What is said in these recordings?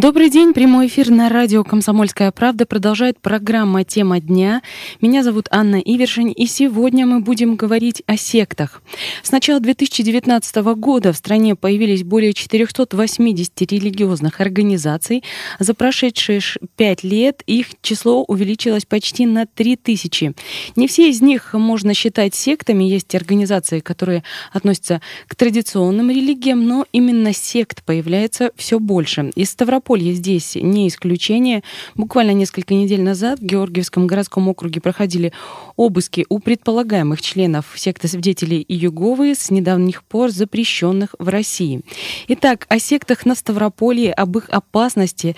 Добрый день. Прямой эфир на радио «Комсомольская правда» продолжает программа «Тема дня». Меня зовут Анна Ивершинь, и сегодня мы будем говорить о сектах. С начала 2019 года в стране появились более 480 религиозных организаций. За прошедшие 5 лет их число увеличилось почти на 3000. Не все из них можно считать сектами. Есть организации, которые относятся к традиционным религиям, но именно сект появляется все больше. Из Ставрополья здесь не исключение. Буквально несколько недель назад в Георгиевском городском округе проходили обыски у предполагаемых членов секты Свидетелей Иеговы, с недавних пор запрещенных в России. Итак, о сектах на Ставрополье, об их опасности,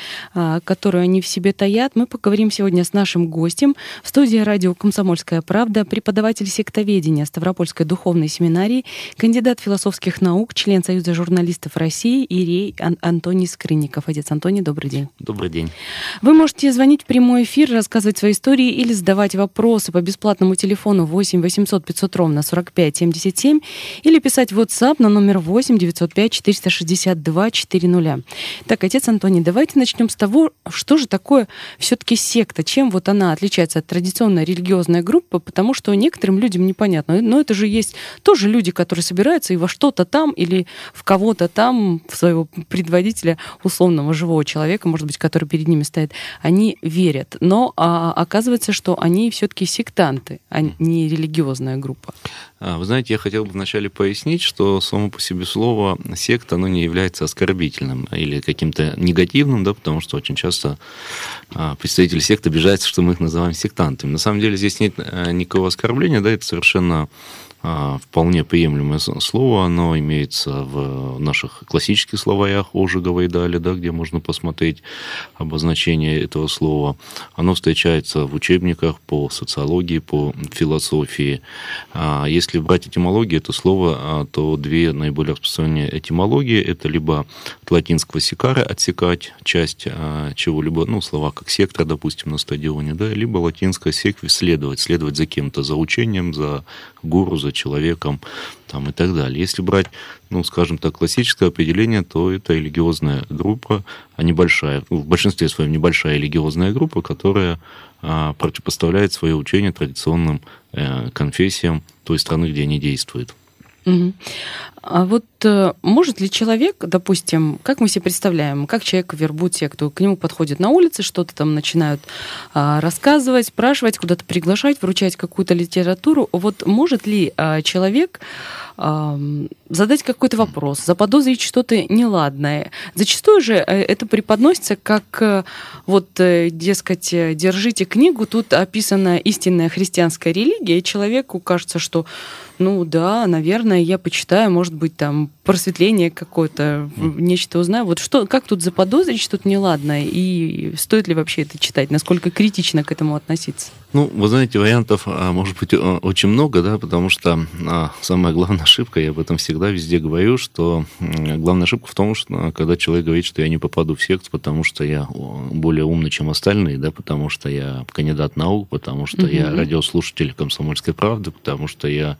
которую они в себе таят, мы поговорим сегодня с нашим гостем. В студии радио «Комсомольская правда» преподаватель сектоведения Ставропольской духовной семинарии, кандидат философских наук, член Союза журналистов России ирей Антоний Скрынников. Отец Антоний, добрый день. Добрый день. Вы можете звонить в прямой эфир, рассказывать свои истории или задавать вопросы по бесплатному телефону 8 800 500 ровно 45 77 или писать в WhatsApp на номер 8 905 462 400. Так, отец Антоний, давайте начнем с того, что же такое все-таки секта, чем вот она отличается от традиционной религиозной группы, потому что некоторым людям непонятно. Но это же есть тоже люди, которые собираются и во что-то там или в кого-то там, в своего предводителя, условного живого человека, может быть, который перед ними стоит, они верят. Но оказывается, что они все-таки сектанты, а не религиозная группа. Вы знаете, я хотел бы вначале пояснить, что само по себе слово «секта», оно не является оскорбительным или каким-то негативным, да, потому что очень часто представители секты обижаются, что мы их называем сектантами. На самом деле здесь нет никакого оскорбления, да, это совершенно вполне приемлемое слово, оно имеется в наших классических словарях Ожегова и далее, да, где можно посмотреть обозначение этого слова. Оно встречается в учебниках по социологии, по философии. Если брать этимологию, это слово, то две наиболее распространенные этимологии – это либо от латинского секаре – отсекать часть чего-либо, ну, слова как сектор, допустим, на стадионе, да, либо латинское секви – следовать, следовать за кем-то, за учением, за гуру, за человеком там, и так далее. Если брать, ну, скажем так, классическое определение, то это религиозная группа, а небольшая, в большинстве своем небольшая религиозная группа, которая противопоставляет свое учение традиционным конфессиям той страны, где они действуют. Угу. А вот может ли человек, допустим, как мы себе представляем, как человек вербует секту, к нему подходит на улице, что-то там начинают рассказывать, спрашивать, куда-то приглашать, вручать какую-то литературу. Вот может ли человек задать какой-то вопрос, заподозрить что-то неладное? Зачастую же это преподносится как, вот, дескать, держите книгу, тут описана истинная христианская религия, и человеку кажется, что, ну да, наверное, я почитаю, может быть, там просветление какое-то, нечто узнаю. Вот что, как тут заподозрить что-то неладное, и стоит ли вообще это читать? Насколько критично к этому относиться? Ну, вы знаете, вариантов может быть очень много, да, потому что самая главная ошибка, я об этом всегда везде говорю, что главная ошибка в том, что когда человек говорит, что я не попаду в секту, потому что я более умный, чем остальные, да, потому что я кандидат наук, потому что я радиослушатель «Комсомольской правды», потому что я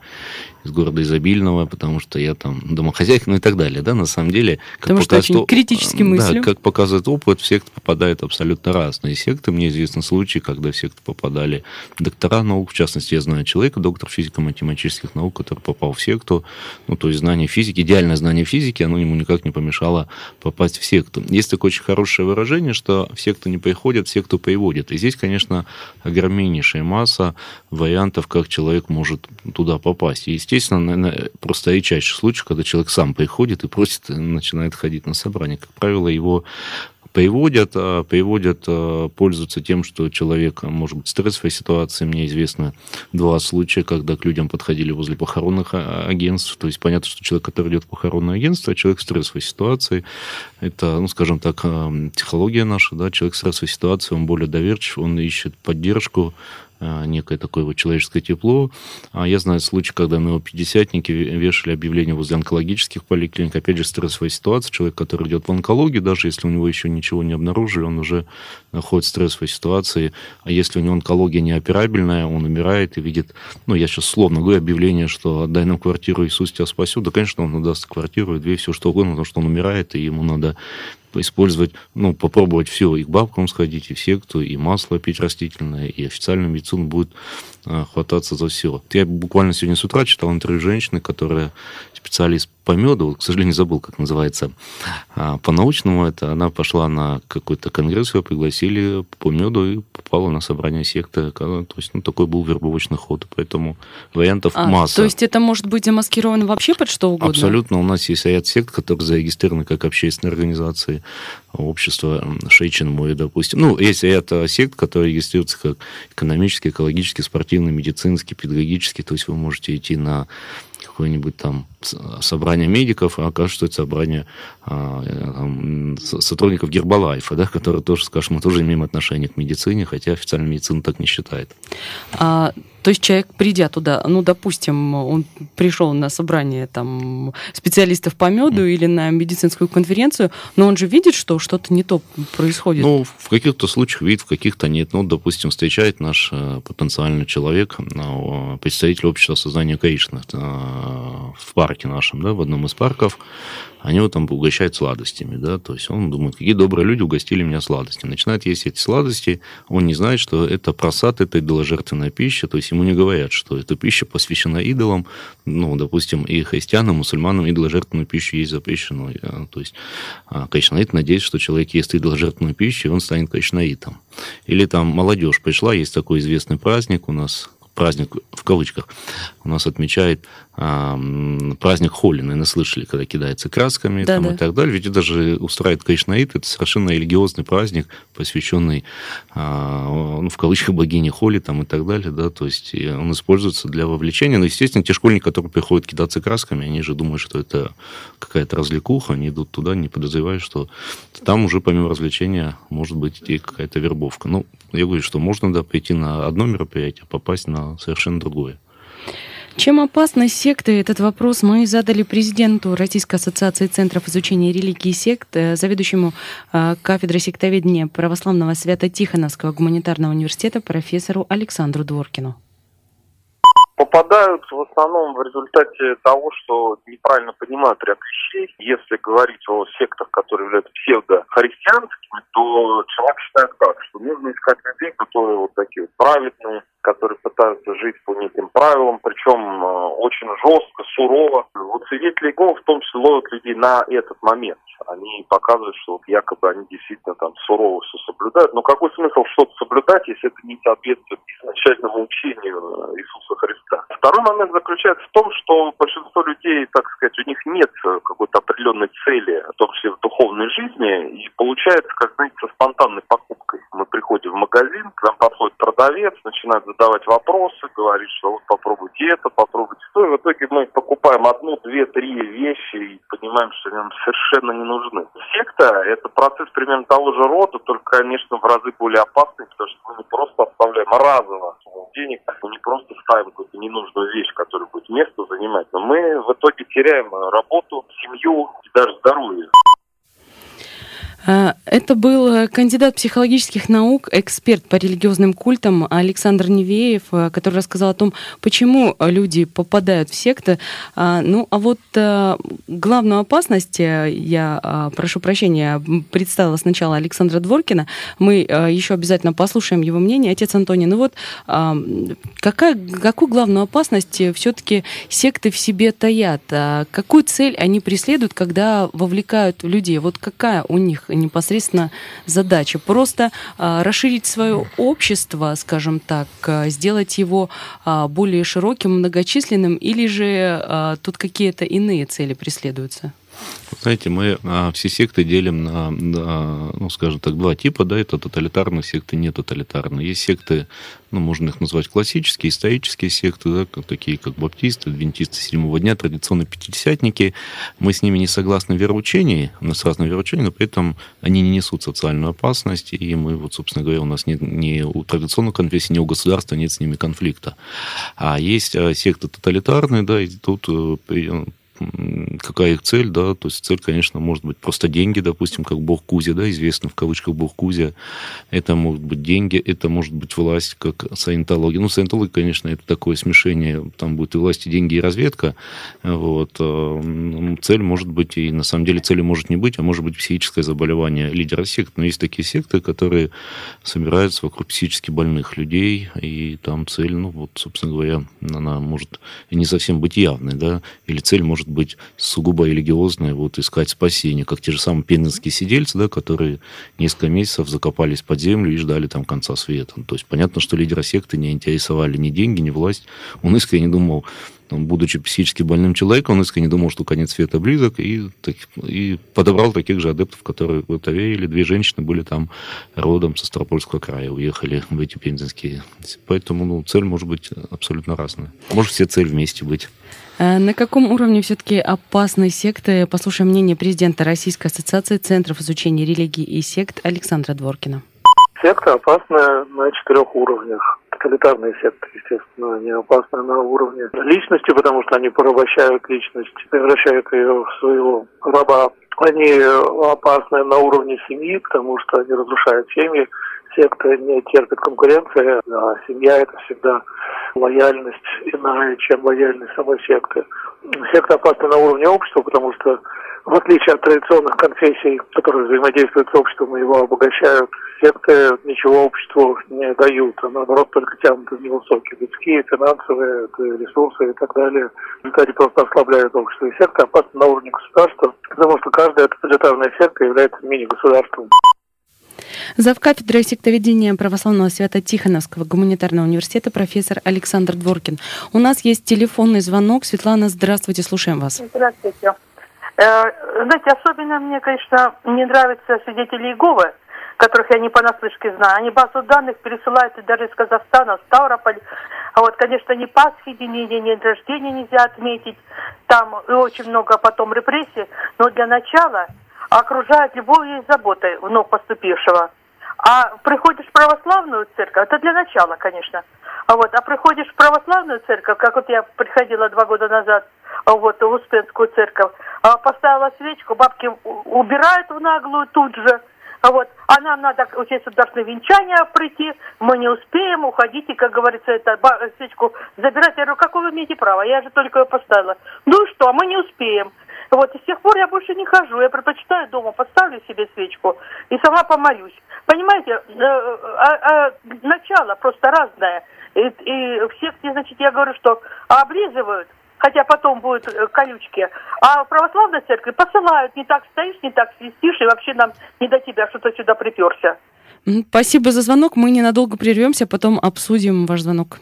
из города Изобильного, потому что я там домохозяйка, ну и так далее, да, на самом деле. Потому что очень критически мыслю. Да, как показывает опыт, в секты попадают абсолютно разные секты. Мне известны случаи, когда в секты попадали доктора наук, в частности, я знаю человека, доктор физико-математических наук, который попал в секту, ну, то есть знание физики, идеальное знание физики, оно ему никак не помешало попасть в секту. Есть такое очень хорошее выражение, что в секту не приходят, в секту приводят. И здесь, конечно, огромнейшая масса вариантов, как человек может туда попасть. И, естественно, наверное, просто и чаще случаев, когда человек сам приходит и просит, начинает ходить на собрание. Как правило, его приводят, пользуются тем, что человек может быть в стрессовой ситуации. Мне известно 2 случая, когда к людям подходили возле похоронных агентств. То есть понятно, что человек, который идет в похоронное агентство, человек в стрессовой ситуации. Это, ну, скажем так, психология наша, да, человек в стрессовой ситуации, он более доверчив, он ищет поддержку, некое такое вот человеческое тепло. А я знаю случай, когда на его пятидесятники вешали объявления возле онкологических поликлиник. Опять же, стрессовая ситуация. Человек, который идет в онкологию, даже если у него еще ничего не обнаружили, он уже находится в стрессовой ситуации. А если у него онкология неоперабельная, он умирает и видит, ну, я сейчас словно говорю, объявление, что отдай нам квартиру, Иисус тебя спасет. Да, конечно, он отдаст квартиру, дверь, все что угодно, потому что он умирает, и ему надо использовать, ну, попробовать все, и к бабкам сходить, и в секту, и масло пить растительное, и официальную медицину будет хвататься за все. Я буквально сегодня с утра читал интервью женщины, которая специалист по меду, к сожалению, забыл, как называется по-научному это, она пошла на какой-то конгресс, ее пригласили по меду и попала на собрание секты. То есть, ну, такой был вербовочный ход, поэтому вариантов масса. То есть это может быть замаскировано вообще под что угодно? Абсолютно. У нас есть ряд сект, которые зарегистрированы как общественные организации, общество Шейчен Мори, допустим. Ну, есть ряд сект, которые регистрируются как экономические, экологические, спортивные, медицинские, педагогические. То есть вы можете идти на какое-нибудь там собрание медиков, а окажется, что это собрание сотрудников Гербалайфа, да, которые тоже скажут, мы тоже имеем отношение к медицине, хотя официально медицина так не считает. То есть человек, придя туда, ну, допустим, он пришел на собрание там специалистов по меду или на медицинскую конференцию, но он же видит, что что-то не то происходит. Ну, в каких-то случаях видит, в каких-то нет. Ну, допустим, встречает наш потенциальный человек, представитель общества сознания Кришны в парке нашем, да, в одном из парков, они его там угощают сладостями, да, то есть он думает, какие добрые люди угостили меня сладостями. Начинает есть эти сладости, он не знает, что это просад, это идоложертвенная пища, то есть ему не говорят, что эта пища посвящена идолам, ну, допустим, и христианам, и мусульманам идоложертвенную пищу есть запрещенную, то есть кришнаит надеется, что человек ест идоложертвенную пищу, и он станет кришнаитом. Или там молодежь пришла, есть такой известный праздник у нас, праздник в кавычках, у нас отмечает праздник Холи, наверное, слышали, когда кидается красками, да, там, да, и так далее. Ведь даже устраивает кришнаит, это совершенно религиозный праздник, посвященный, ну, в кавычках, богине Холи, там, и так далее, да, то есть он используется для вовлечения. Но, естественно, те школьники, которые приходят кидаться красками, они же думают, что это какая-то развлекуха, они идут туда, не подозревая, что там уже помимо развлечения может быть и какая-то вербовка. Ну, я говорю, что можно, да, прийти на одно мероприятие, а попасть на совершенно другое. Чем опасны секты? Этот вопрос мы задали президенту Российской ассоциации центров изучения религии и сект, заведующему кафедрой сектоведения православного Свято-Тихоновского гуманитарного университета профессору Александру Дворкину. Попадают в основном в результате того, что неправильно понимают ряд вещей. Если говорить о сектах, которые являются псевдохристианскими, то человек считает так, что нужно искать людей, которые вот такие вот праведные, которые пытаются жить по неким правилам, причем очень жестко, сурово. Вот свидетели Иеговы в том числе ловят людей на этот момент. Они показывают, что вот якобы они действительно там сурово все соблюдают. Но какой смысл что-то соблюдать, если это не соответствует изначальному учению Иисуса Христа? Второй момент заключается в том, что большинство людей, так сказать, у них нет какой-то определенной цели, в том числе в духовной жизни, и получается, как, знаете, со спонтанной покупкой. Мы приходим в магазин, к нам подходит продавец, начинает задавать вопросы, говорит, что вот попробуйте это, попробуйте то. И в итоге мы покупаем одну, две, три вещи и понимаем, что они нам совершенно не нужны. Секта – это процесс примерно того же рода, только, конечно, в разы более опасный, потому что мы не просто оставляем разово денег, мы не просто ставим какую-то ненужную вещь, которая будет место занимать, но мы в итоге теряем работу, семью и даже здоровье. Это был кандидат психологических наук, эксперт по религиозным культам Александр Невеев, который рассказал о том, почему люди попадают в секты. Ну, а вот главную опасность, я прошу прощения, представила сначала Александра Дворкина. Мы еще обязательно послушаем его мнение. Отец Антоний, ну вот какую главную опасность все-таки секты в себе таят? Какую цель они преследуют, когда вовлекают людей? Вот какая у них непосредственно задача? Просто расширить свое общество, скажем так, сделать его более широким, многочисленным, или же тут какие-то иные цели преследуются? Знаете, мы все секты делим на, ну, скажем так, два типа, да, это тоталитарные секты, нетоталитарные. Есть секты, ну, можно их назвать классические, исторические секты, да, такие как баптисты, адвентисты седьмого дня, традиционные пятидесятники. Мы с ними не согласны в вероучении, у нас разные вероучения, но при этом они не несут социальную опасность, и мы, вот, собственно говоря, у нас нет ни у традиционных конфессий, ни у государства нет с ними конфликта. А есть секты тоталитарные, да, и тут какая их цель, да, то есть цель, конечно, может быть просто деньги, допустим, как бог Кузя, да, известный в кавычках бог Кузя, это может быть деньги, это может быть власть, как саентология. Ну, саентология, конечно, это такое смешение, там будет и власть, и деньги, и разведка, вот. Цель может быть, и на самом деле цели может не быть, а может быть психическое заболевание лидера сект, но есть такие секты, которые собираются вокруг психически больных людей, и там цель, ну, вот, собственно говоря, она может и не совсем быть явной, да, или цель может быть сугубо религиозное, вот, искать спасение, как те же самые пензенские сидельцы, да, которые несколько месяцев закопались под землю и ждали там конца света. То есть понятно, что лидера секты не интересовали ни деньги, ни власть. Он искренне думал, будучи психически больным человеком, он искренне думал, что конец света близок, и подобрал таких же адептов, которые в это верили. Две женщины были там родом со Ставропольского края, уехали в эти пензенские. Поэтому, ну, цель может быть абсолютно разная. Может все цели вместе быть. На каком уровне все-таки опасны секты? Послушаем мнение президента Российской ассоциации центров изучения религии и сект Александра Дворкина. Секта опасна на 4 уровнях. Тоталитарные секты, естественно, они опасны на уровне личности, потому что они порабощают личность, превращают ее в своего раба. Они опасны на уровне семьи, потому что они разрушают семьи. Секта не терпит конкуренции, а семья – это всегда лояльность иная, чем лояльность самой секты. Секта опасна на уровне общества, потому что, в отличие от традиционных конфессий, которые взаимодействуют с обществом и его обогащают, секты ничего обществу не дают, а наоборот только тянут из него соки людские, финансовые, ресурсы и так далее. Они просто ослабляют общество. И секта опасна на уровне государства, потому что каждая тоталитарная секта является мини-государством. Завкафедрой сектоведения православного Свято-Тихоновского гуманитарного университета профессор Александр Дворкин. У нас есть телефонный звонок. Светлана, здравствуйте, слушаем вас. Здравствуйте. Знаете, особенно мне, конечно, не нравятся свидетели Иеговы, которых я не понаслышке знаю. Они базу данных пересылают даже из Казахстана, Ставрополь. А вот, конечно, ни Пасхи, ни день рождения нельзя отметить. Там очень много потом репрессий. Но для начала окружают любовью и заботой вновь поступившего. А приходишь в православную церковь, это для начала, конечно. А приходишь в православную церковь, как вот я приходила 2 года назад, вот, в Успенскую церковь, поставила свечку, бабки убирают в наглую тут же. А нам надо учиться, должны венчания прийти, мы не успеем, уходите, как говорится, эту свечку забирать. Я говорю, какое вы имеете право, я же только ее поставила. Ну и что, мы не успеем. И с тех пор я больше не хожу, я предпочитаю дома, поставлю себе свечку и сама помолюсь. Понимаете, начало просто разное. И всех, значит, я говорю, что обрезывают, хотя потом будут колючки. А в православной церкви посылают, не так стоишь, не так свистишь, и вообще нам не до тебя, что ты сюда приперся. Спасибо за звонок, мы ненадолго прервемся, потом обсудим ваш звонок.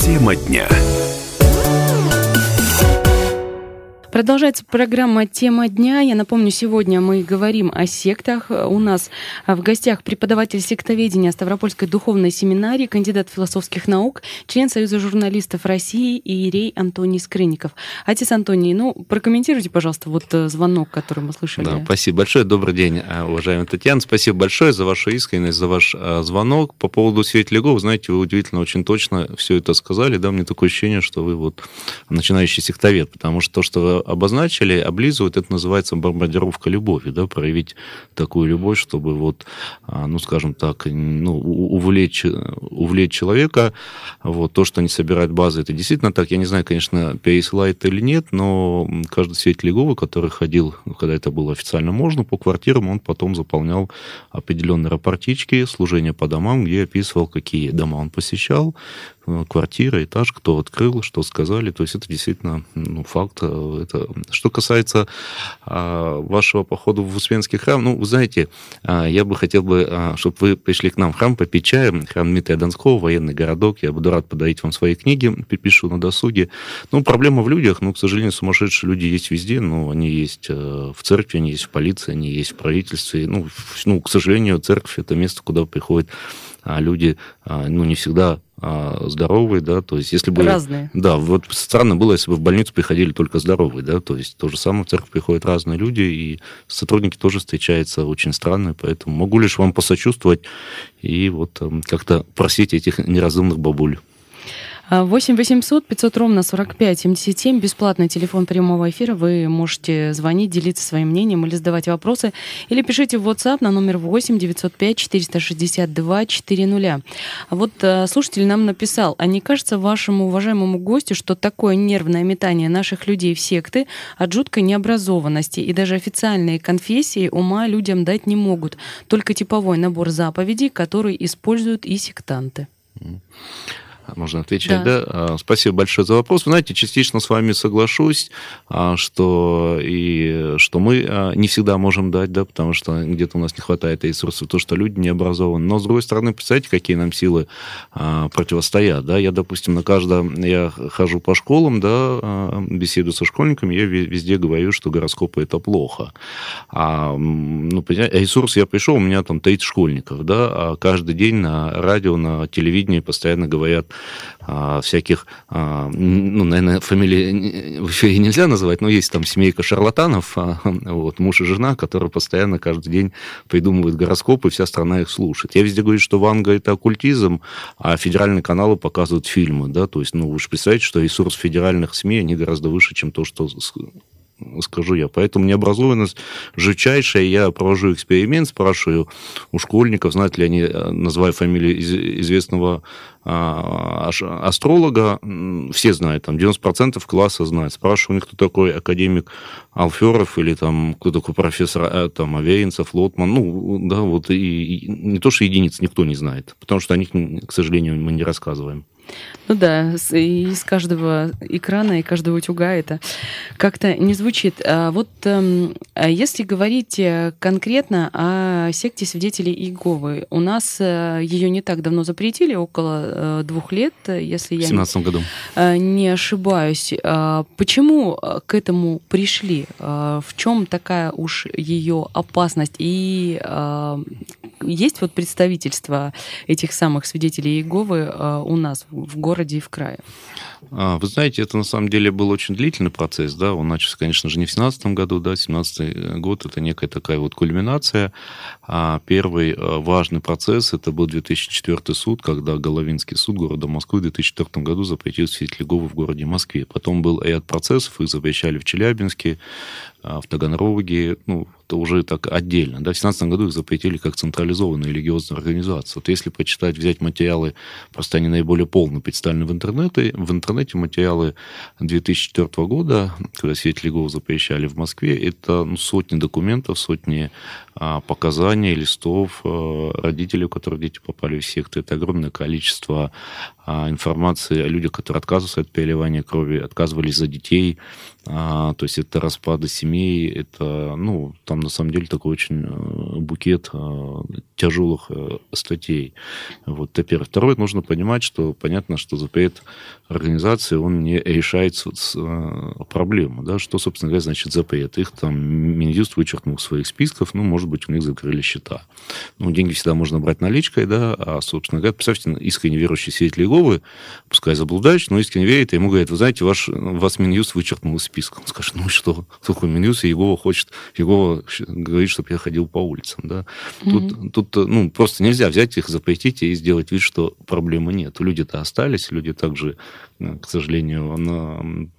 Тема дня. Продолжается программа «Тема дня». Я напомню, сегодня мы говорим о сектах. У нас в гостях преподаватель сектоведения Ставропольской духовной семинарии, кандидат философских наук, член Союза журналистов России иерей Антоний Скрынников. Отец Антоний, прокомментируйте, пожалуйста, вот звонок, который мы слышали. Да, спасибо большое. Добрый день, уважаемая Татьяна. Спасибо большое за вашу искренность, за ваш звонок. По поводу свидетелей Иеговы, знаете, вы удивительно очень точно все это сказали. Да, мне такое ощущение, что вы начинающий сектовед, потому что то, что вы обозначили, облизывают, это называется бомбардировка любовью, да, проявить такую любовь, чтобы увлечь человека, то, что они собирают базы, это действительно так, я не знаю, конечно, пересылает или нет, но каждый свидетель Иеговы, который ходил, когда это было официально можно, по квартирам, он потом заполнял определенные рапортички, служения по домам, где описывал, какие дома он посещал, квартира, этаж, кто открыл, что сказали, то есть это действительно факт. Это. Что касается вашего похода в Успенский храм, вы знаете, я бы хотел, чтобы вы пришли к нам в храм попить чая, храм Дмитрия Донского, военный городок, я буду рад подарить вам свои книги, пишу на досуге. Проблема в людях, к сожалению, сумасшедшие люди есть везде, они есть в церкви, они есть в полиции, они есть в правительстве, к сожалению, церковь — это место, куда приходят люди, не всегда здоровые, да, то есть если бы... Разные. Да, вот странно было, если бы в больницу приходили только здоровые, да, то есть то же самое в церковь приходят разные люди, и сотрудники тоже встречаются очень странные, поэтому могу лишь вам посочувствовать и вот как-то просить этих неразумных бабуль. 8 800 500 ровно 45 77, бесплатный телефон прямого эфира. Вы можете звонить, делиться своим мнением или задавать вопросы, или пишите в WhatsApp на номер 8 905 462 400. Вот слушатель нам написал: а не кажется вашему уважаемому гостю, что такое нервное метание наших людей в секты от жуткой необразованности, и даже официальные конфессии ума людям дать не могут, только типовой набор заповедей, который используют и сектанты? Можно отвечать, да? Спасибо большое за вопрос. Вы знаете, частично с вами соглашусь, что мы не всегда можем дать, да, потому что где-то у нас не хватает ресурсов, то, что люди не образованы. Но, с другой стороны, представляете, какие нам силы противостоят, да? Я, допустим, я хожу по школам, да, беседую со школьниками, я везде говорю, что гороскопы – это плохо. Ресурс я пришел, у меня там 30 школьников, да, а каждый день на радио, на телевидении постоянно говорят всяких, наверное, фамилии в эфире нельзя называть, но есть там семейка шарлатанов, вот, муж и жена, которые постоянно каждый день придумывают гороскопы, и вся страна их слушает. Я везде говорю, что Ванга – это оккультизм, а федеральные каналы показывают фильмы, да, то есть, вы же представляете, что ресурс федеральных СМИ, они гораздо выше, чем то, что... скажу я. Поэтому необразованность жутчайшая. Я провожу эксперимент, спрашиваю у школьников, знают ли они, называя фамилию известного астролога, все знают, там 90% класса знают. Спрашиваю у них, кто такой академик Алферов или там кто такой профессор там, Аверинцев, Лотман. Не то, что единиц никто не знает, потому что о них, к сожалению, мы не рассказываем. Ну да, из каждого экрана и каждого утюга это как-то не звучит. А вот если говорить конкретно о секте Свидетелей Иеговы, у нас ее не так давно запретили, около 2 лет, если я в 17 году не ошибаюсь. Почему к этому пришли? В чем такая уж ее опасность? И есть вот представительство этих самых Свидетелей Иеговы у нас в городе и в крае? Вы знаете, это на самом деле был очень длительный процесс, да, он начался, конечно же, не в 17 году, да, 17 год, это некая такая вот кульминация. Первый важный процесс, это был 2004 суд, когда Головинский суд города Москвы в 2004 году запретил свидетелей Иеговы в городе Москве. Потом был ряд процессов, их запрещали в Челябинске, в Таганроге, это уже так отдельно. Да? В 2017 году их запретили как централизованную религиозную организацию. Вот если почитать, взять материалы, просто они наиболее полно представлены в интернете материалы 2004 года, когда свидетелей Иеговы запрещали в Москве, это сотни документов, сотни показаний, листов родителей, у которых дети попали в секту. Это огромное количество информации о людях, которые отказываются от переливания крови, отказывались за детей. То есть это распады семей, это, там на самом деле такой очень букет тяжелых статей. Вот, это первое. Второе, нужно понимать, что понятно, что запрет организации, он не решает проблему. Да? Что, собственно говоря, значит запрет? Их там Минюст вычеркнул своих списков, может быть, у них закрыли счета. Деньги всегда можно брать наличкой, да, а, собственно говоря, представьте, искренне верующий свидетель Иеговы, пускай заблудающий, но искренне верит, и ему говорят: вы знаете, вас Минюст вычеркнул из списка. Он скажет: что? Только Минюст, и Иегова говорит, чтобы я ходил по улицам, да. Mm-hmm. Тут просто нельзя взять их, запретить и сделать вид, что проблемы нет. Люди-то остались, люди также, к сожалению,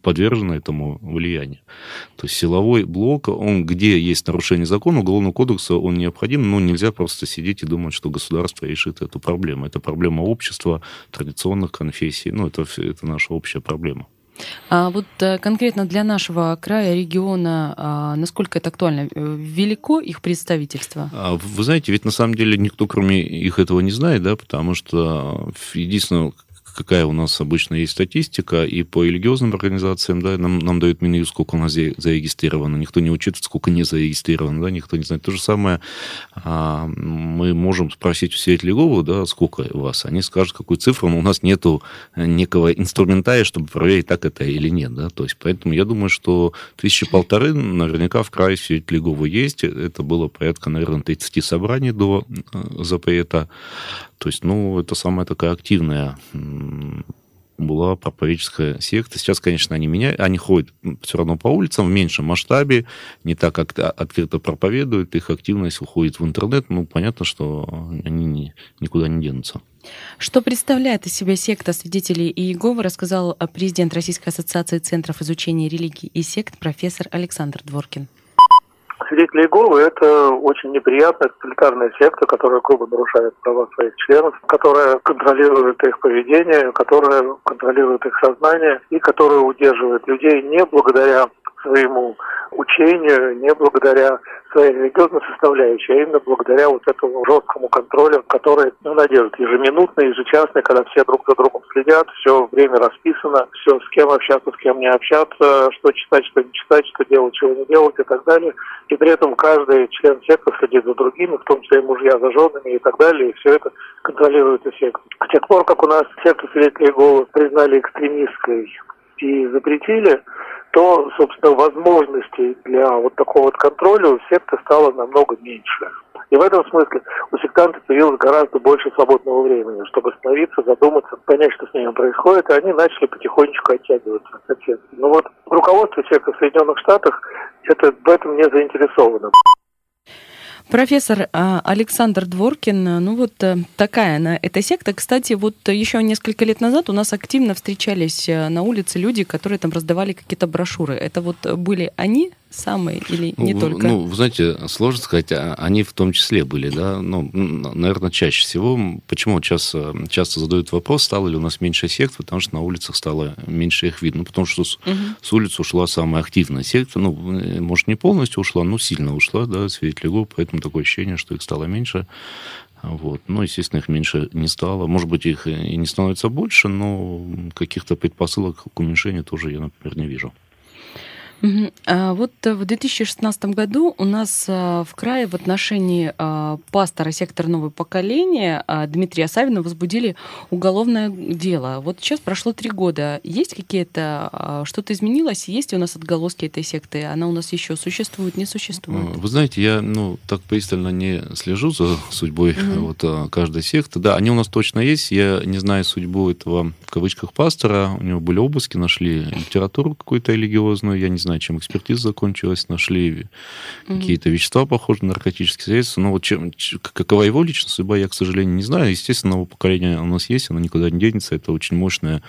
подвержены этому влиянию. То есть силовой блок, он где есть нарушение закона, Уголовного кодекса, он необходим, но нельзя просто сидеть и думать, что государство решит эту проблему. Это проблема общества, традиционных конфессий, это наша общая проблема. А вот конкретно для нашего края, региона, насколько это актуально? Велико их представительство? Вы знаете, ведь на самом деле никто, кроме их, этого не знает, да, потому что единственное... какая у нас обычно есть статистика, и по религиозным организациям, да, нам дают Минюст, сколько у нас зарегистрировано, никто не учитывает, сколько не зарегистрировано, да, никто не знает. То же самое мы можем спросить у Свидетелей Иеговы, да, сколько у вас, они скажут, какую цифру, но у нас нету некого инструментария, чтобы проверить, так это или нет, да, то есть поэтому я думаю, что 1,5 тысячи наверняка в крае Свидетелей Иеговы есть, это было порядка, наверное, 30 собраний до запрета, то есть, ну, это самая такая активная была проповедческая секта. Сейчас, конечно, они меняют, они ходят все равно по улицам в меньшем масштабе, не так открыто проповедуют, их активность уходит в интернет, ну, понятно, что они никуда не денутся. Что представляет из себя секта Свидетелей Иеговы, рассказал президент Российской ассоциации центров изучения религий и сект профессор Александр Дворкин. Свидетели Иеговы – это очень неприятная тоталитарная секта, которая грубо нарушает права своих членов, которая контролирует их поведение, которая контролирует их сознание и которая удерживает людей не благодаря своему учению, не благодаря своей религиозной составляющей, а именно благодаря вот этому жесткому контролю, который, ну, надержит ежеминутно, ежечасно, когда все друг за другом следят, все время расписано, все с кем общаться, с кем не общаться, что читать, что не читать, что делать, чего не делать и так далее. И при этом каждый член секты следит за другими, в том числе и мужья за женами и так далее, и все это контролирует и секту. С тех пор, как у нас секту Свидетелей Иеговы признали экстремистской и запретили, то, собственно, возможностей для вот такого вот контроля у секты стало намного меньше. И в этом смысле у сектантов появилось гораздо больше свободного времени, чтобы остановиться, задуматься, понять, что с ними происходит, и они начали потихонечку оттягиваться от секты. Но вот руководство секты в Соединенных Штатах в этом не заинтересовано. Профессор Александр Дворкин, ну вот такая она, эта секта. Кстати, вот еще несколько лет назад у нас активно встречались на улице люди, которые там раздавали какие-то брошюры. Это вот были они самые или не только? Ну, вы знаете, сложно сказать, они в том числе были, да, ну, наверное, чаще всего. Почему сейчас часто задают вопрос, стало ли у нас меньше сект, потому что на улицах стало меньше их видно, потому что с улицы ушла самая активная секта, ну, может, не полностью ушла, но сильно ушла, да, Свидетели Иеговы, поэтому такое ощущение, что их стало меньше. Вот. Ну, естественно, их меньше не стало. Может быть, их и не становится больше, но каких-то предпосылок к уменьшению тоже я, например, не вижу. А вот в 2016 году у нас в крае в отношении пастора сектора «Новое поколение» Дмитрия Савина возбудили уголовное дело. Вот сейчас прошло 3 года. Есть какие-то... Что-то изменилось? Есть у нас отголоски этой секты? Она у нас еще существует, не существует? Вы знаете, я так пристально не слежу за судьбой каждой секты. Да, они у нас точно есть. Я не знаю судьбу этого, в кавычках, пастора. У него были обыски, нашли литературу какую-то религиозную. Я не знаю, чем экспертиза закончилась, нашли какие-то вещества, похожие на наркотические средства, но вот какова его личная судьба, я, к сожалению, не знаю. Естественно, новое поколение у нас есть, оно никуда не денется, это очень мощная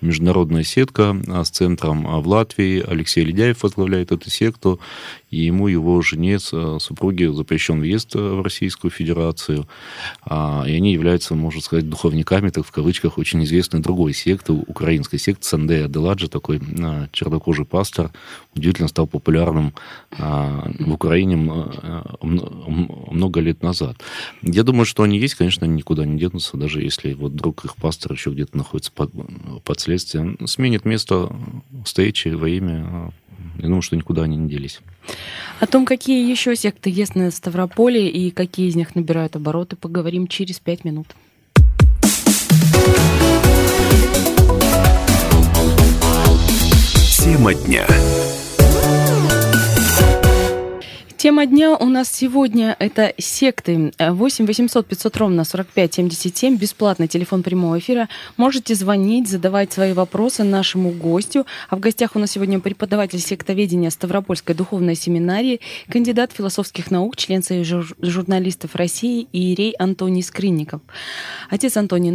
международная сетка с центром в Латвии, Алексей Ледяев возглавляет эту секту, и ему, его жене, супруге запрещен въезд в Российскую Федерацию, и они являются, можно сказать, духовниками, так в кавычках, очень известной другой секты, украинской секты, Сандея Де Ладжа, такой чернокожий пастор, удивительно стал популярным в Украине много лет назад. Я думаю, что они есть, конечно, они никуда не денутся, даже если вот вдруг их пастор еще где-то находится под следствием, сменит место встречи во имя... Я думаю, что никуда они не делись. О том, какие еще секты есть на Ставрополье и какие из них набирают обороты, поговорим через 5 минут. Тема дня. Тема дня у нас сегодня – это секты. 8 800 500 ровно 45 77. Бесплатный телефон прямого эфира. Можете звонить, задавать свои вопросы нашему гостю. А в гостях у нас сегодня преподаватель сектоведения Ставропольской духовной семинарии, кандидат философских наук, член Союза журналистов России иерей Антоний Скрынников. Отец Антоний,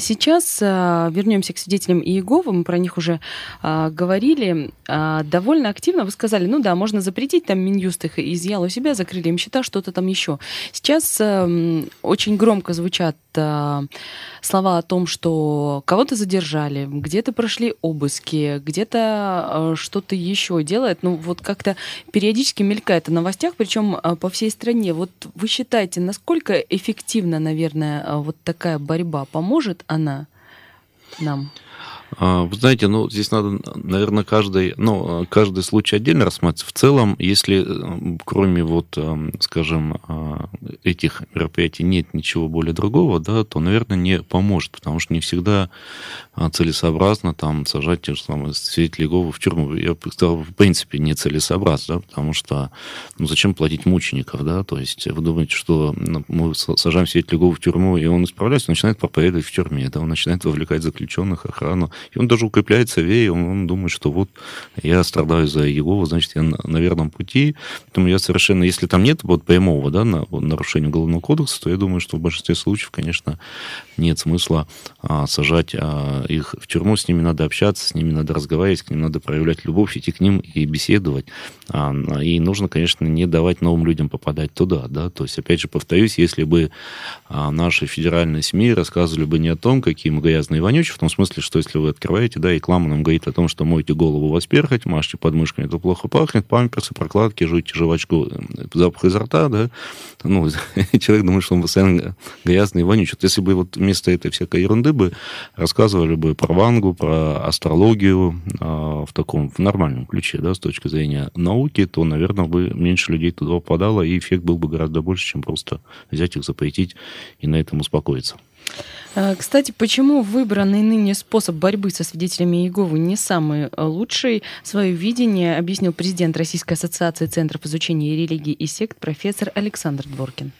сейчас вернемся к свидетелям Иеговы, мы про них уже говорили. Довольно активно вы сказали, можно запретить, там Минюст их изъял у себя, закрыли им счета, что-то там еще. Сейчас очень громко звучат слова о том, что кого-то задержали, где-то прошли обыски, где-то что-то еще делают. Как-то периодически мелькает в новостях, причем по всей стране. Вот вы считаете, насколько эффективна, наверное, вот такая борьба? Поможет она нам? Вы знаете, здесь надо, наверное, каждый случай отдельно рассматривать. В целом, если кроме, скажем, этих мероприятий нет ничего более другого, да, то, наверное, не поможет, потому что не всегда целесообразно там сажать те же самые свидетелей Иеговы в тюрьму. Я сказал, в принципе, не целесообразно, да, потому что зачем платить мучеников, да, то есть вы думаете, что мы сажаем свидетелей Иеговы в тюрьму, и он исправляется, он начинает проповедовать в тюрьме, да, он начинает вовлекать заключенных, охрану, и он даже укрепляется верой, он думает, что я страдаю за Иегову, значит, я на верном пути. Поэтому я совершенно, если там нет прямого нарушения Уголовного кодекса, то я думаю, что в большинстве случаев, конечно, нет смысла сажать их в тюрьму. С ними надо общаться, с ними надо разговаривать, к ним надо проявлять любовь, идти к ним и беседовать. И нужно, конечно, не давать новым людям попадать туда. Да? То есть, опять же, повторюсь, если бы наши федеральные СМИ рассказывали бы не о том, какие мы грязные и вонючие, в том смысле, что если вы открываете, да, реклама нам говорит о том, что моете голову, у вас перхоть, мажьте подмышками, это плохо пахнет, памперсы, прокладки, жуйте жвачку, запах изо рта, да, человек думает, что он постоянно грязный и вонючий. Если бы вместо этой всякой ерунды бы рассказывали бы про вангу, про астрологию в нормальном ключе, да, с точки зрения науки, то, наверное, бы меньше людей туда попадало, и эффект был бы гораздо больше, чем просто взять их, запретить и на этом успокоиться. Кстати, почему выбранный ныне способ борьбы со свидетелями Иеговы не самый лучший? Свое видение объяснил президент Российской ассоциации центров изучения религии и сект профессор Александр Дворкин.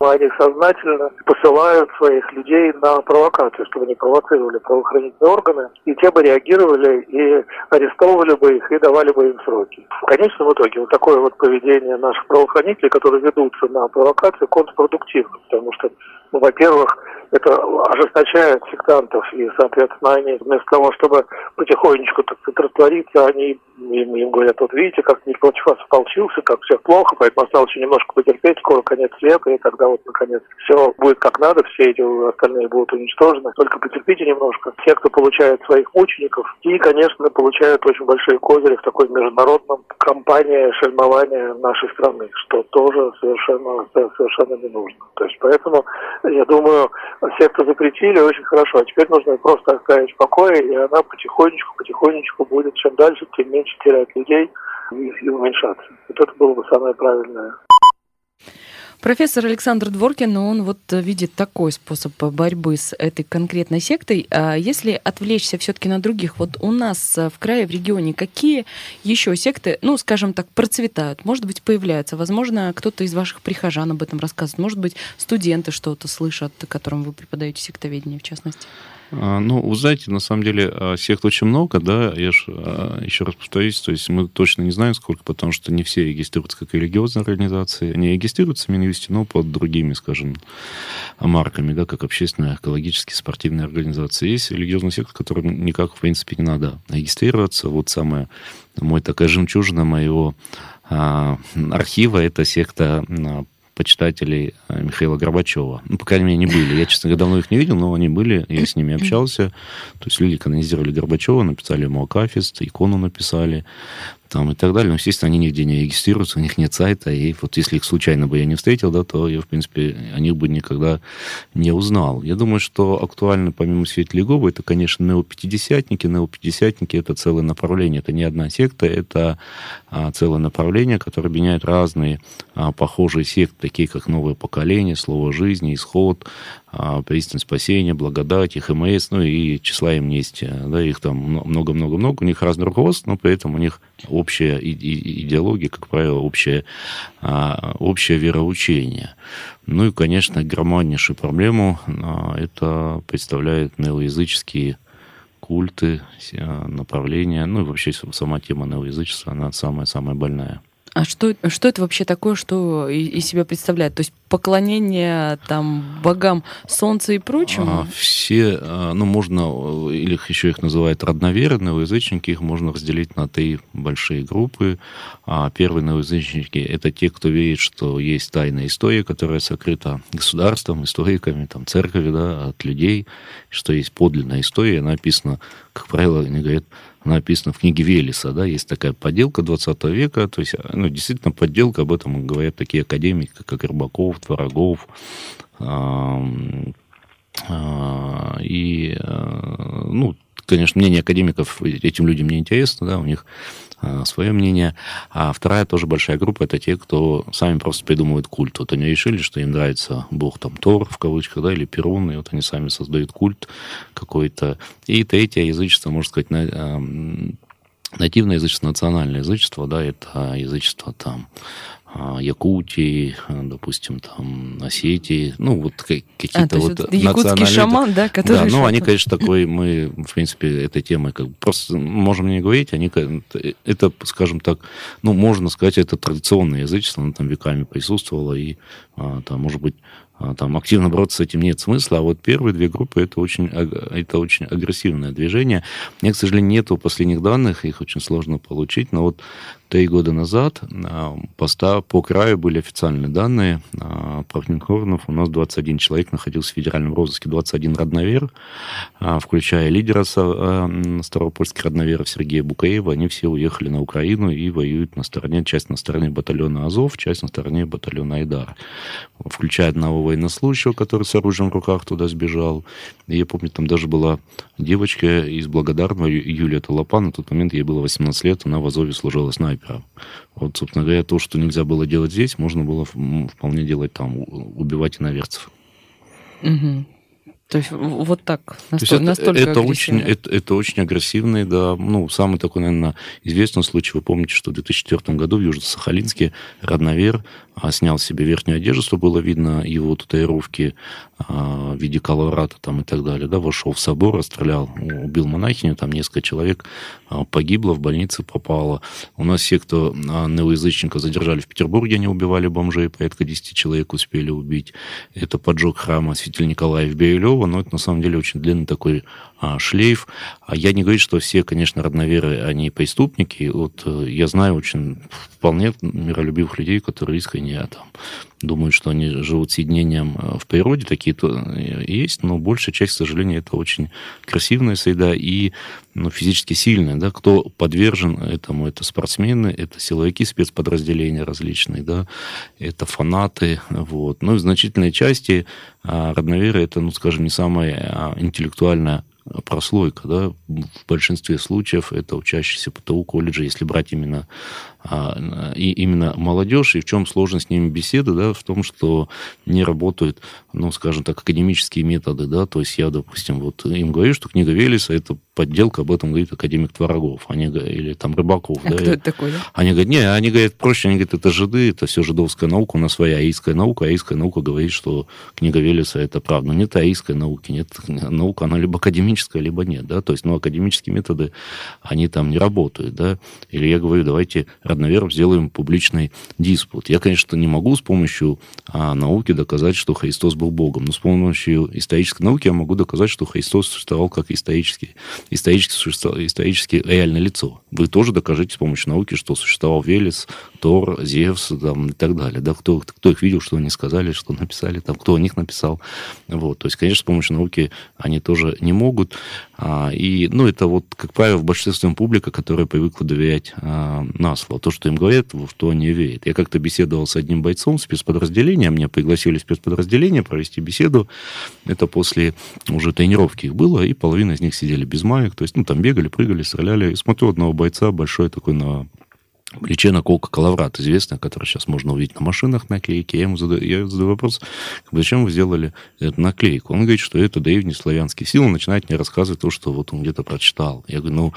Они сознательно посылают своих людей на провокацию, чтобы они провоцировали правоохранительные органы, и те бы реагировали, и арестовывали бы их, и давали бы им сроки. В конечном итоге такое поведение наших правоохранителей, которые ведутся на провокацию, контрпродуктивно, потому что, во-первых, это ожесточает сектантов, и, соответственно, они вместо того, чтобы потихонечку раствориться, они им говорят, видите, как Николай против вас ополчился, как все плохо, поэтому осталось еще немножко потерпеть, скоро конец века, и тогда наконец все будет как надо, все эти остальные будут уничтожены, только потерпите немножко. Те, кто получает своих мучеников, и, конечно, получают очень большие козыри в такой международном кампании шельмования нашей страны, что тоже совершенно не нужно. То есть, поэтому, я думаю, все, кто запретили, очень хорошо. А теперь нужно просто оставить в покое, и она потихонечку будет, чем дальше, тем меньше терять людей и уменьшаться. Это было бы самое правильное. Профессор Александр Дворкин, он видит такой способ борьбы с этой конкретной сектой. А если отвлечься все-таки на других, у нас в крае, в регионе, какие еще секты, скажем так, процветают, может быть, появляются? Возможно, кто-то из ваших прихожан об этом рассказывает, может быть, студенты что-то слышат, которым вы преподаете сектоведение, в частности. Вы знаете, на самом деле сект очень много, да, я же еще раз повторюсь, то есть мы точно не знаем сколько, потому что не все регистрируются как религиозные организации, они регистрируются в Минюсте, но под другими, скажем, марками, да, как общественные, экологические, спортивные организации. Есть религиозный сект, которым никак, в принципе, не надо регистрироваться. Такая жемчужина моего архива, это секта почитателей Михаила Горбачева. По крайней мере, они были. Я, честно говоря, давно их не видел, но они были, я с ними общался. То есть люди канонизировали Горбачева, написали ему акафист, икону написали и так далее. Но, естественно, они нигде не регистрируются, у них нет сайта, и если их случайно бы я не встретил, да, то я, в принципе, о них бы никогда не узнал. Я думаю, что актуально, помимо свидетелей Иеговы, это, конечно, неопятидесятники. Неопятидесятники — это целое направление, это не одна секта, это целое направление, которое объединяет разные похожие секты, такие как «Новое поколение», «Слово жизни», «Исход», «Пристань спасения», «Благодать», ХМС, и числа им есть, да, их там много-много-много, у них разный руководство, но при этом у них общая идеология, как правило, общее вероучение. И, конечно, громаднейшую проблему это представляют неоязыческие культы, направления, и вообще сама тема неоязычества, она самая-самая больная. А что это вообще такое, что из себя представляет? То есть поклонение богам солнца и прочему? Все, можно, или еще их называют родноверы, новоязычники, их можно разделить на три большие группы. Первые новоязычники — это те, кто верит, что есть тайная история, которая сокрыта государством, историками, церковью, да, от людей, что есть подлинная история, она написана, как правило, они говорят, написано в книге Велеса, да, есть такая подделка 20 века, то есть, действительно, подделка, об этом говорят такие академики, как Рыбаков, Творогов, И, ну, конечно, мнение академиков этим людям не интересно, да, у них свое мнение. А вторая тоже большая группа — это те, кто сами просто придумывают культ. Вот они решили, что им нравится бог там Тор, в кавычках, да, или Перун, и вот они сами создают культ какой-то. И третье язычество, можно сказать, нативное язычество, национальное язычество, да, это язычество там Якутии, допустим, там, Осетии, ну, вот какие-то вот национальные... Якутский шаман, да, который... Да, ну, они, конечно, такой, мы, в принципе, этой темой как бы просто можем не говорить, они, это, скажем так, ну, можно сказать, это традиционное язычество, оно там веками присутствовало, и там, может быть, там активно бороться с этим нет смысла, а вот первые две группы — это очень агрессивное движение. У меня, к сожалению, нету последних данных, их очень сложно получить, но вот 3 года назад по краю были официальные данные правоохранительных органов. У нас 21 человек находился в федеральном розыске, 21 родновер, включая лидера Ставропольских родноверов Сергея Букаева. Они все уехали на Украину и воюют на стороне, часть на стороне батальона АЗОВ, часть на стороне батальона Айдара, включая одного военнослужащего, который с оружием в руках туда сбежал. И я помню, там даже была девочка из Благодарного, Юлия Талопа, на тот момент ей было 18 лет, она в Азове служила снайпером. Вот, собственно говоря, то, что нельзя было делать здесь, можно было вполне делать там, убивать иноверцев. Угу. То есть вот так, настолько это очень агрессивный, да, ну, самый такой, наверное, известный случай. Вы помните, что в 2004 году в Южно-Сахалинске родновер снял себе верхнюю одежду, чтобы было видно его татуировки в виде коловрата там и так далее, да, вошел в собор, расстрелял, убил монахиню, там несколько человек погибло, в больнице попало. У нас все, кто неоязычников задержали в Петербурге, они убивали бомжей, порядка 10 человек успели убить. Это поджог храма святителя Николая в Бирюлево, но это на самом деле очень длинный такой шлейф. Я не говорю, что все, конечно, родноверы, они преступники. Вот я знаю очень вполне миролюбивых людей, которые искренне думают, что они живут соединением в природе, такие-то есть, но большая часть, к сожалению, это очень красивая среда и физически сильная. Да? Кто подвержен этому? Это спортсмены, это силовики, спецподразделения различные, да? Это фанаты. Вот. Ну и в значительной части родноверы — это, ну, скажем, не самая интеллектуальная прослойка, да, в большинстве случаев это учащиеся ПТУ, колледжа, если брать именно молодежь, и в чем сложность с ними беседы, да, в том, что не работают, ну, скажем так, академические методы, да, то есть я, допустим, вот им говорю, что книга Велеса — это подделка, об этом говорит академик Творогов, или там Рыбаков, да. Кто это такой, да? Они говорят, это жиды, это все жидовская наука, у нас своя аийская наука говорит, что книга Велеса — это правда, но нет аийской науки, нет, наука, она либо академическая, либо нет, да, то есть, ну, академические методы, они там не работают, да, или я говорю, давайте родноверам сделаем публичный диспут. Я, конечно, не могу с помощью науки доказать, что Христос был Богом, но с помощью исторической науки я могу доказать, что Христос существовал как исторически реальное лицо. Вы тоже докажите с помощью науки, что существовал Велес, Тор, Зевс, там, и так далее, да, кто их видел, что они сказали, что написали, там, кто о них написал, вот, то есть, конечно, с помощью науки они тоже не могут. И, ну, это вот, как правило, в большинстве публика, которая привыкла доверять на слово. То, что им говорят, во что они верят. Я как-то беседовал с одним бойцом спецподразделения, меня пригласили в спецподразделение провести беседу. Это после уже тренировки их было, и половина из них сидели без маек, то есть, ну, там бегали, прыгали, стреляли. И смотрю одного бойца, большой такой на плече наколка коловрат, известная, которую сейчас можно увидеть на машинах, наклейки. Я ему задаю вопрос, зачем вы сделали эту наклейку? Он говорит, что это древнеславянские силы. Он начинает мне рассказывать то, что вот он где-то прочитал. Я говорю, ну,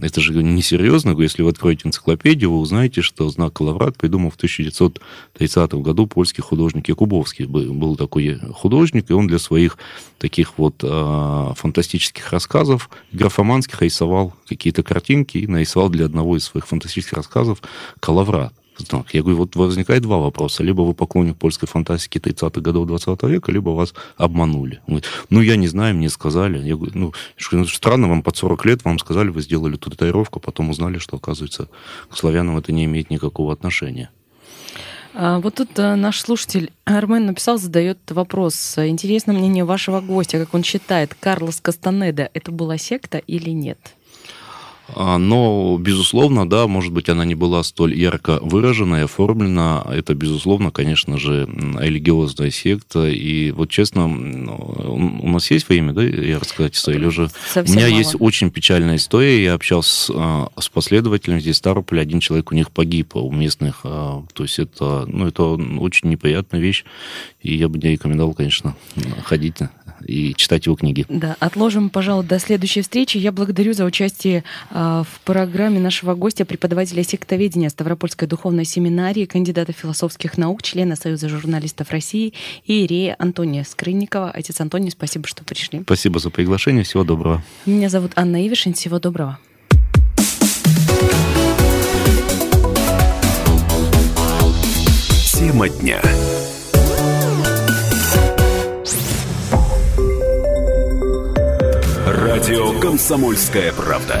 это же несерьезно. Я говорю, если вы откроете энциклопедию, вы узнаете, что знак коловрат придумал в 1930 году польский художник Якубовский. Был такой художник, и он для своих таких вот фантастических рассказов графоманских рисовал какие-то картинки и нарисовал для одного из своих фантастических рассказов коловрат. Я говорю, вот возникает два вопроса. Либо вы поклонник польской фантастики 30-х годов 20 века, либо вас обманули. Он говорит, ну, я не знаю, мне сказали. Я говорю, ну, странно, вам под 40 лет, вам сказали, вы сделали татуировку, потом узнали, что, оказывается, к славянам это не имеет никакого отношения. Вот тут наш слушатель Армен написал, задает вопрос. Интересно мнение вашего гостя, как он считает, Карлос Кастанеда — это была секта или нет? Но, безусловно, да, может быть, она не была столь ярко выражена и оформлена. Это, безусловно, конечно же, религиозная секта. И вот, честно, у нас есть время, да, я рассказать историю? Или уже... У меня мало. Есть очень печальная история. Я общался с последователями здесь, в Ставрополе. Один человек у них погиб, у местных. То есть это, ну, это очень неприятная вещь. И я бы не рекомендовал, конечно, ходить и читать его книги. Да, отложим, пожалуй, до следующей встречи. Я благодарю за участие в программе нашего гостя, преподавателя сектоведения Ставропольской духовной семинарии, кандидата философских наук, члена Союза журналистов России и иерея Антония Скрынникова. Отец Антоний, спасибо, что пришли. Спасибо за приглашение. Всего доброго. Меня зовут Анна Ивершинь. Всего доброго. Тема дня. Радио «Комсомольская правда».